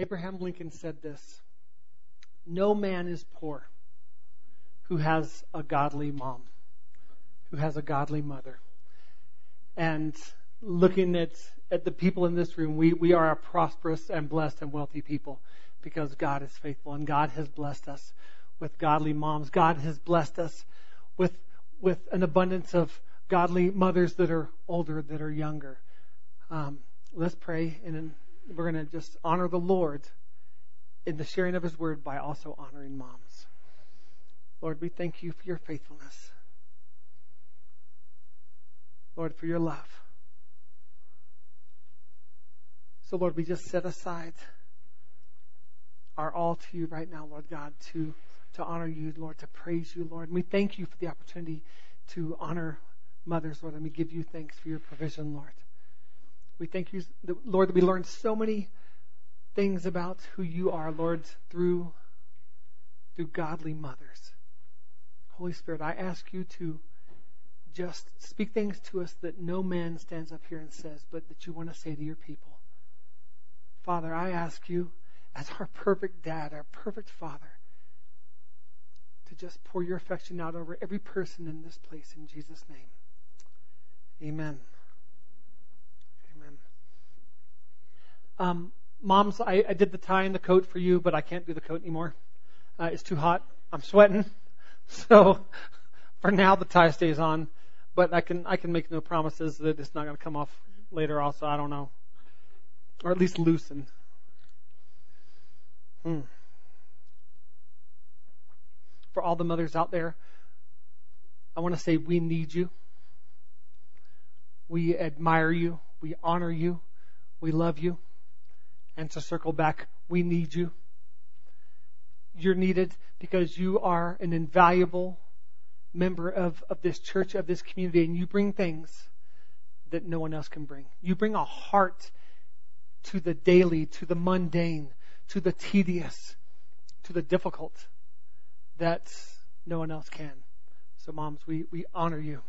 Abraham Lincoln said this: "No man is poor who has a godly mom, who has a godly mother." And looking at the people in this room, we are a prosperous and blessed and wealthy people because God is faithful, and God has blessed us with godly moms. God has blessed us with an abundance of godly mothers that are older, that are younger. Let's pray, and then we're going to just honor the Lord in the sharing of His Word by also honoring moms. Lord, we thank You for Your faithfulness. Lord, for Your love. So, Lord, we just set aside our all to You right now, Lord God, to honor You, Lord, to praise You, Lord. And we thank You for the opportunity to honor mothers, Lord, and we give You thanks for Your provision, Lord. We thank You, Lord, that we learned so many things about who You are, Lord, through godly mothers. Holy Spirit, I ask You to just speak things to us that no man stands up here and says, but that You want to say to Your people. Father, I ask You, as our perfect dad, our perfect father, to just pour Your affection out over every person in this place, in Jesus' name. Amen. Amen. Moms, I did the tie and the coat for you, but I can't do the coat anymore. It's too hot. I'm sweating. So for now, the tie stays on, but I can make no promises that it's not going to come off later also. I don't know. Or at least loosen. For all the mothers out there, I want to say we need you. We admire you. We honor you. We love you. And to circle back, we need you. You're needed because you are an invaluable member of this church, of this community, and you bring things that no one else can bring. You bring a heart to the daily, to the mundane, to the tedious, to the difficult, that no one else can. So moms, we honor you.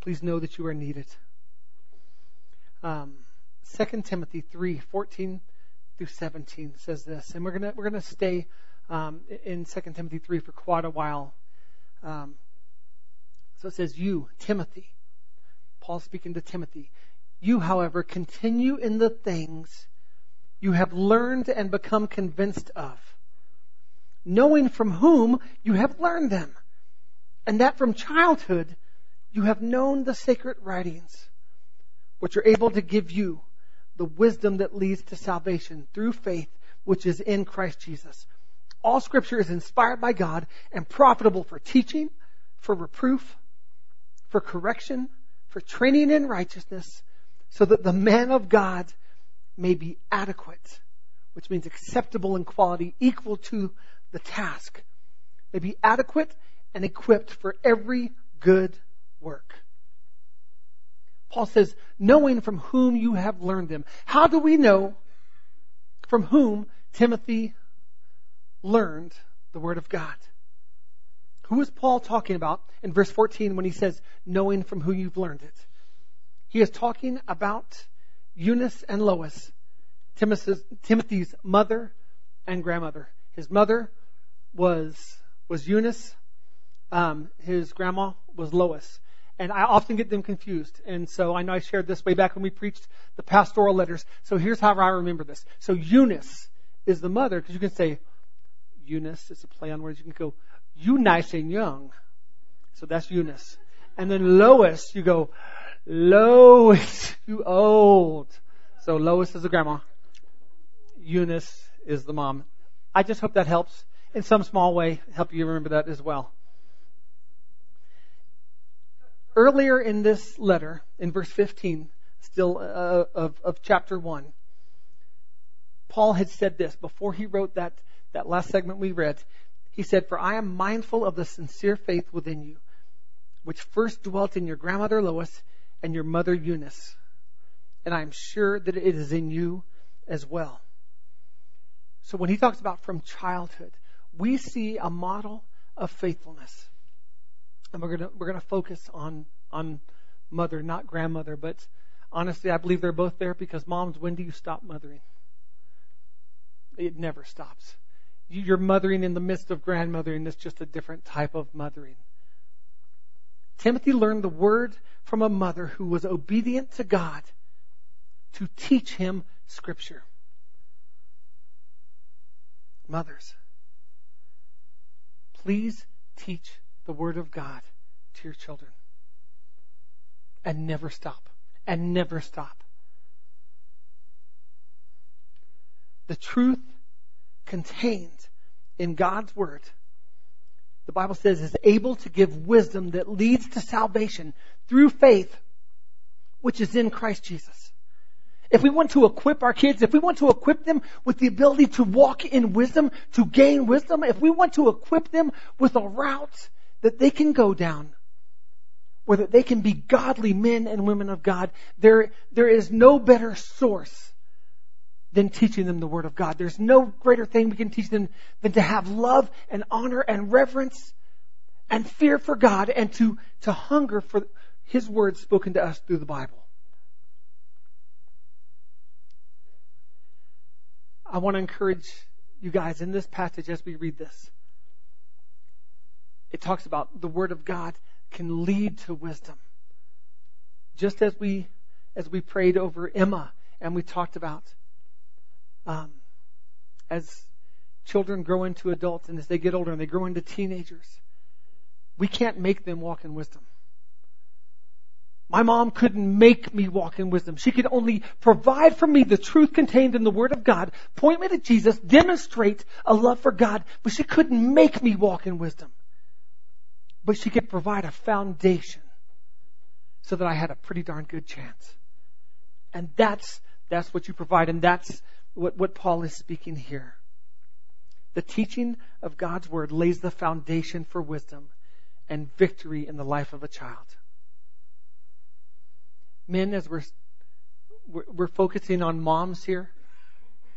Please know that you are needed. 2 Timothy 3:14 through 17 says this, and we're gonna stay in 2 Timothy 3 for quite a while. So it says, "You, Timothy," Paul speaking to Timothy, "you, however, continue in the things you have learned and become convinced of, knowing from whom you have learned them, and that from childhood you have known the sacred writings, which are able to give you the wisdom that leads to salvation through faith, which is in Christ Jesus. All Scripture is inspired by God and profitable for teaching, for reproof, for correction, for training in righteousness, so that the man of God may be adequate," which means acceptable in quality, equal to the task, "may be adequate and equipped for every good work." Paul says, "knowing from whom you have learned them." How do we know from whom Timothy learned the Word of God? Who is Paul talking about in verse 14 when he says, "knowing from whom you've learned it"? He is talking about Eunice and Lois, Timothy's mother and grandmother. His mother was Eunice. His grandma was Lois. And I often get them confused. And so I know I shared this way back when we preached the pastoral letters. So here's how I remember this. So Eunice is the mother, because you can say Eunice, it's a play on words. You can go, "you nice and young." So that's Eunice. And then Lois, you go, "Lois, you old." So Lois is the grandma. Eunice is the mom. I just hope that helps in some small way, help you remember that as well. Earlier in this letter, in verse 15, still of chapter 1, Paul had said this before he wrote that last segment we read. He said, "For I am mindful of the sincere faith within you, which first dwelt in your grandmother Lois and your mother Eunice, and I am sure that it is in you as well." So when he talks about from childhood, we see a model of faithfulness. And we're going to focus on mother, not grandmother, but honestly, I believe they're both there, because moms, when do you stop mothering? It never stops. You're mothering in the midst of grandmothering. It's just a different type of mothering. Timothy learned the word from a mother who was obedient to God to teach him Scripture. Mothers, please teach the Word of God to your children. And never stop. And never stop. The truth contained in God's Word, the Bible says, is able to give wisdom that leads to salvation through faith, which is in Christ Jesus. If we want to equip our kids, if we want to equip them with the ability to walk in wisdom, to gain wisdom, if we want to equip them with a route that they can go down, where that they can be godly men and women of God, there is no better source than teaching them the Word of God. There's no greater thing we can teach them than to have love and honor and reverence and fear for God, and to hunger for His Word spoken to us through the Bible. I want to encourage you guys in this passage as we read this. It talks about the Word of God can lead to wisdom. Just as we prayed over Emma and we talked about as children grow into adults and as they get older and they grow into teenagers, we can't make them walk in wisdom. My mom couldn't make me walk in wisdom. She could only provide for me the truth contained in the Word of God, point me to Jesus, demonstrate a love for God, but she couldn't make me walk in wisdom. But she could provide a foundation so that I had a pretty darn good chance. And that's what you provide, and that's what Paul is speaking here. The teaching of God's Word lays the foundation for wisdom and victory in the life of a child. Men, as we're focusing on moms here,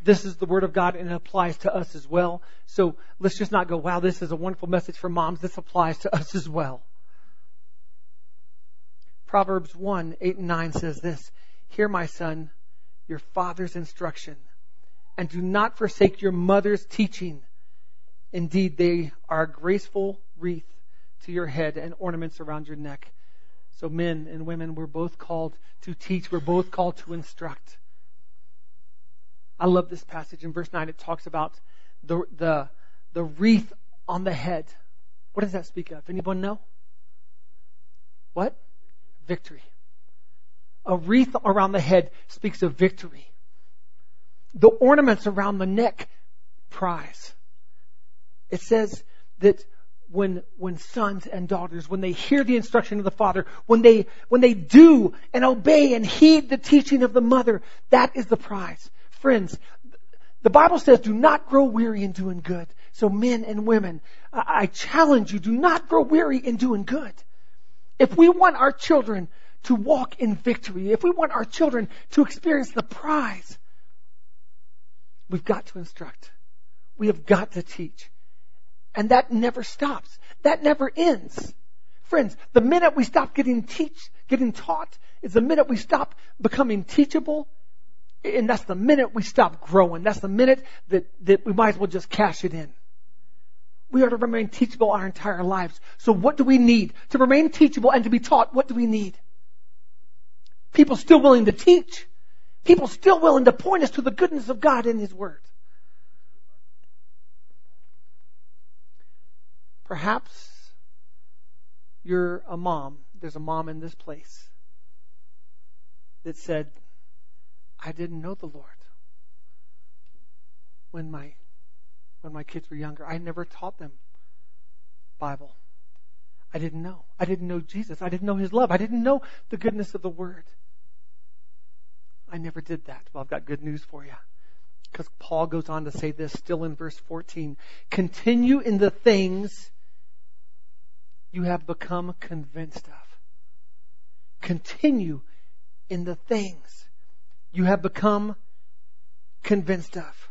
this is the Word of God and it applies to us as well. So let's just not go, wow, this is a wonderful message for moms. This applies to us as well. Proverbs 1:8-9 says this: "Hear, my son, your father's instruction, and do not forsake your mother's teaching. Indeed, they are a graceful wreath to your head and ornaments around your neck." So men and women, we're both called to teach. We're both called to instruct. I love this passage. In verse 9, it talks about the wreath on the head. What does that speak of? Anyone know? What? Victory. A wreath around the head speaks of victory. The ornaments around the neck, prize. It says that when sons and daughters, when they hear the instruction of the father, when they do and obey and heed the teaching of the mother, that is the prize. Friends, the Bible says, do not grow weary in doing good. So men and women, I challenge you, do not grow weary in doing good. If we want our children to walk in victory, if we want our children to experience the prize, we've got to instruct. We have got to teach. And that never stops. That never ends. Friends, the minute we stop getting taught is the minute we stop becoming teachable. And that's the minute we stop growing. That's the minute that we might as well just cash it in. We are to remain teachable our entire lives. So what do we need? To remain teachable and to be taught, what do we need? People still willing to teach. People still willing to point us to the goodness of God in His Word. Perhaps you're a mom. There's a mom in this place that said, I didn't know the Lord when my kids were younger. I never taught them Bible. I didn't know. I didn't know Jesus. I didn't know His love. I didn't know the goodness of the Word. I never did that. Well, I've got good news for you. Because Paul goes on to say this still in verse 14. Continue in the things you have become convinced of. Continue in the things you have become convinced of.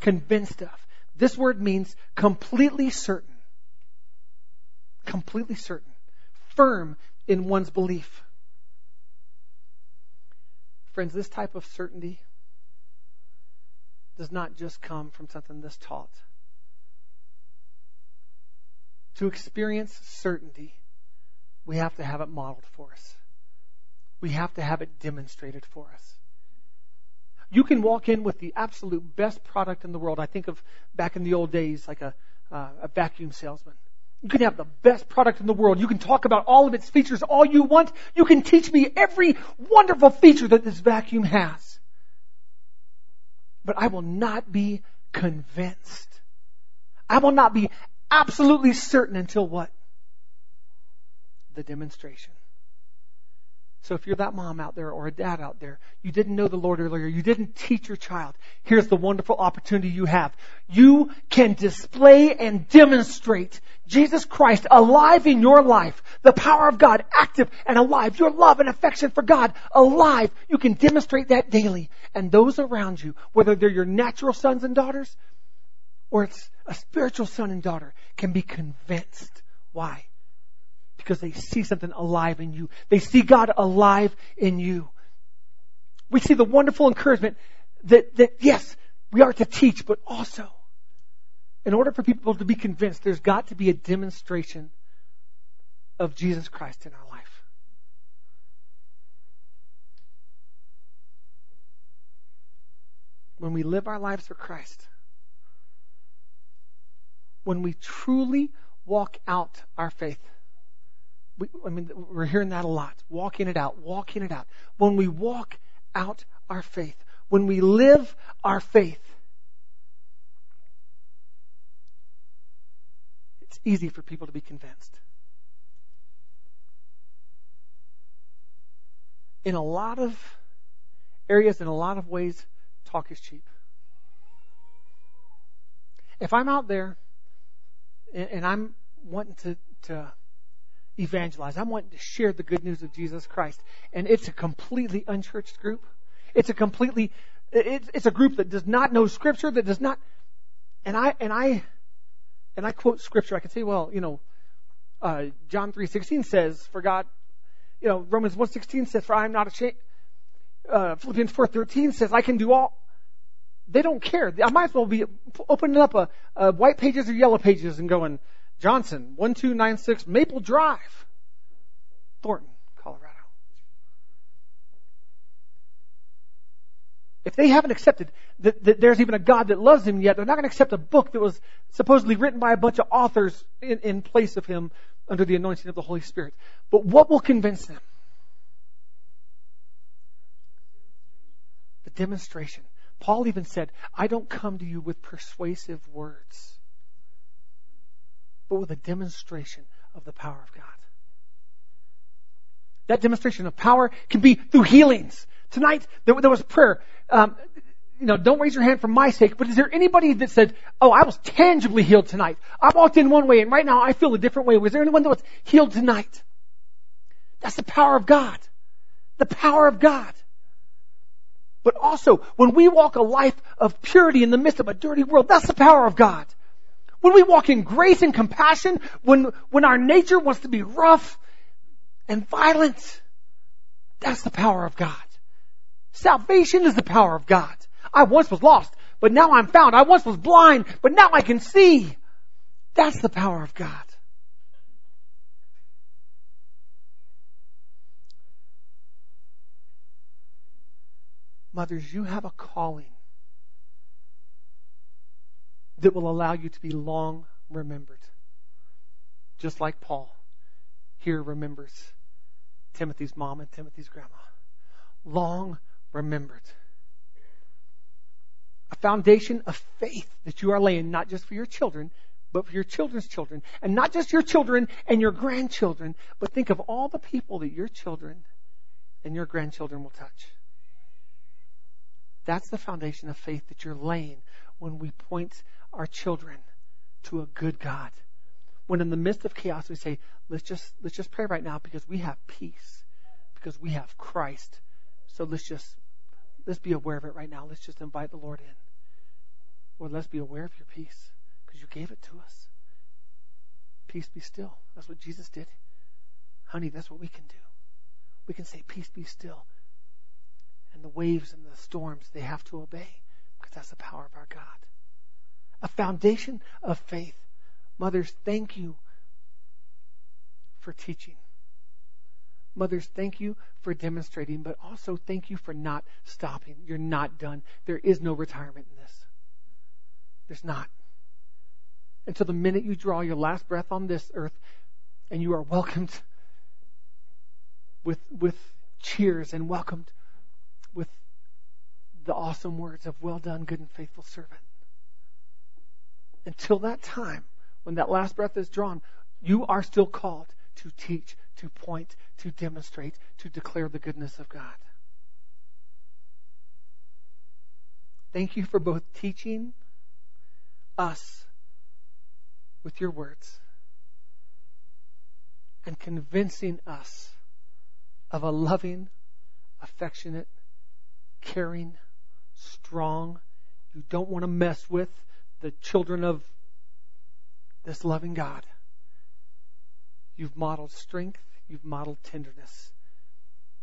Convinced of. This word means completely certain. Completely certain. Firm in one's belief. Friends, this type of certainty does not just come from something that's taught. To experience certainty, we have to have it modeled for us. We have to have it demonstrated for us. You can walk in with the absolute best product in the world. I think of back in the old days, like a vacuum salesman. You can have the best product in the world. You can talk about all of its features all you want. You can teach me every wonderful feature that this vacuum has. But I will not be convinced. I will not be absolutely certain until what? The demonstration. So if you're that mom out there or a dad out there, you didn't know the Lord earlier, you didn't teach your child, here's the wonderful opportunity you have. You can display and demonstrate Jesus Christ alive in your life, the power of God active and alive, your love and affection for God alive. You can demonstrate that daily. And those around you, whether they're your natural sons and daughters or it's a spiritual son and daughter, can be convinced. Why? Because they see something alive in you. They see God alive in you. We see the wonderful encouragement that yes, we are to teach, but also, in order for people to be convinced, there's got to be a demonstration of Jesus Christ in our life. When we live our lives for Christ, when we truly walk out our faith, we're hearing that a lot. Walking it out. Walking it out. When we walk out our faith, when we live our faith, it's easy for people to be convinced. In a lot of areas, in a lot of ways, talk is cheap. If I'm out there and I'm wanting to evangelize. I'm wanting to share the good news of Jesus Christ. And it's a completely unchurched group. It's a group that does not know Scripture, that does not, and I quote Scripture. I can say, well, John 3:16 says, for God, Romans 1:16 says, for I am not ashamed. Philippians 4:13 says, I can do all. They don't care. I might as well be opening up a white pages or yellow pages and going, Johnson, 1296 Maple Drive, Thornton, Colorado. If they haven't accepted that there's even a God that loves him yet, they're not going to accept a book that was supposedly written by a bunch of authors in place of him under the anointing of the Holy Spirit. But what will convince them? The demonstration. Paul even said, I don't come to you with persuasive words, but with a demonstration of the power of God. That demonstration of power can be through healings. Tonight, there was prayer. Don't raise your hand for my sake, but is there anybody that said, oh, I was tangibly healed tonight. I walked in one way, and right now I feel a different way. Was there anyone that was healed tonight? That's the power of God. The power of God. But also, when we walk a life of purity in the midst of a dirty world, that's the power of God. When we walk in grace and compassion, when our nature wants to be rough and violent, that's the power of God. Salvation is the power of God. I once was lost, but now I'm found. I once was blind, but now I can see. That's the power of God. Mothers, you have a calling that will allow you to be long remembered. Just like Paul here remembers Timothy's mom and Timothy's grandma. Long remembered. A foundation of faith that you are laying, not just for your children, but for your children's children. And not just your children and your grandchildren, but think of all the people that your children and your grandchildren will touch. That's the foundation of faith that you're laying when we point our children to a good God. When in the midst of chaos we say, let's just pray right now because we have peace, because we have Christ. So let's be aware of it right now. Let's just invite the Lord in. Lord, let's be aware of your peace because you gave it to us. Peace be still. That's what Jesus did. Honey, that's what we can do. We can say, peace be still. And the waves and the storms, they have to obey. That's the power of our God. A foundation of faith. Mothers, thank you for teaching. Mothers, thank you for demonstrating, but also thank you for not stopping. You're not done. There is no retirement in this. There's not. Until the minute you draw your last breath on this earth, and you are welcomed with cheers and welcomed with the awesome words of, "Well done, good and faithful servant." Until that time, when that last breath is drawn, you are still called to teach, to point, to demonstrate, to declare the goodness of God. Thank you for both teaching us with your words and convincing us of a loving, affectionate, caring, strong, you don't want to mess with the children of this loving God. You've modeled strength. You've modeled tenderness.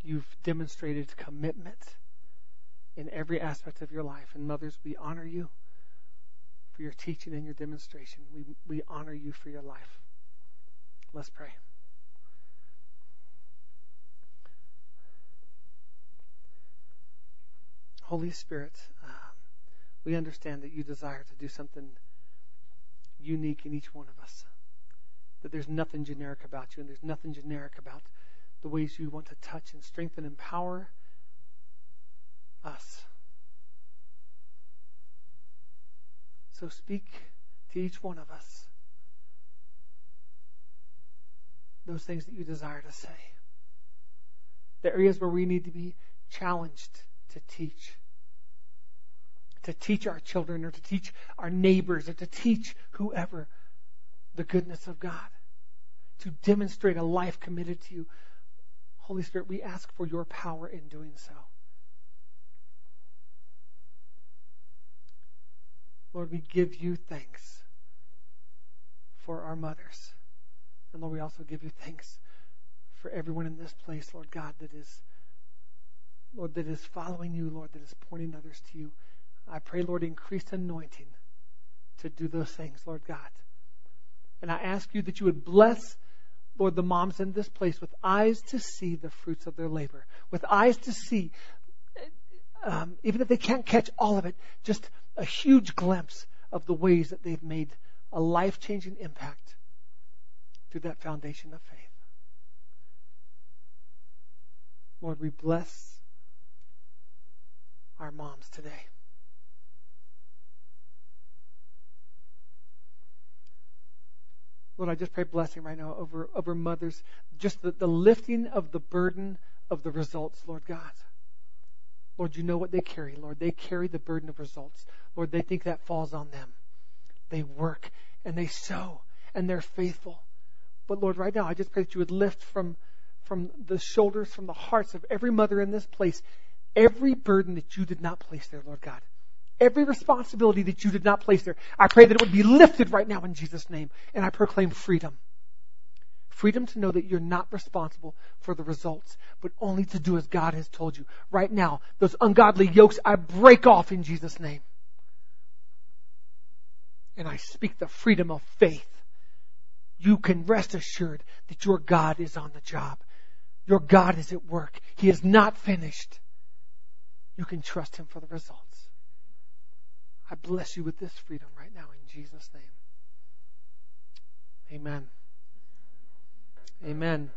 You've demonstrated commitment in every aspect of your life. And mothers, we honor you for your teaching and your demonstration. We honor you for your life. Let's pray. Holy Spirit, we understand that you desire to do something unique in each one of us. That there's nothing generic about you, and there's nothing generic about the ways you want to touch and strengthen and empower us. So speak to each one of us those things that you desire to say. The areas where we need to be challenged to teach our children, or to teach our neighbors, or to teach whoever the goodness of God, to demonstrate a life committed to you. Holy Spirit, we ask for your power in doing so. Lord, we give you thanks for our mothers. And Lord, we also give you thanks for everyone in this place, Lord God, that is following you, Lord, that is pointing others to you. I pray, Lord, increased anointing to do those things, Lord God. And I ask you that you would bless, Lord, the moms in this place with eyes to see the fruits of their labor, with eyes to see, even if they can't catch all of it, just a huge glimpse of the ways that they've made a life-changing impact through that foundation of faith. Lord, we bless our moms today. Lord, I just pray blessing right now over mothers, just the lifting of the burden of the results, Lord God. Lord, you know what they carry, Lord. They carry the burden of results. Lord, they think that falls on them. They work and they sow and they're faithful. But Lord, right now, I just pray that you would lift from the shoulders, from the hearts of every mother in this place, every burden that you did not place there, Lord God. Every responsibility that you did not place there, I pray that it would be lifted right now in Jesus' name. And I proclaim freedom. Freedom to know that you're not responsible for the results, but only to do as God has told you. Right now, those ungodly yokes I break off in Jesus' name. And I speak the freedom of faith. You can rest assured that your God is on the job. Your God is at work. He is not finished. You can trust Him for the results. I bless you with this freedom right now in Jesus' name. Amen. Amen.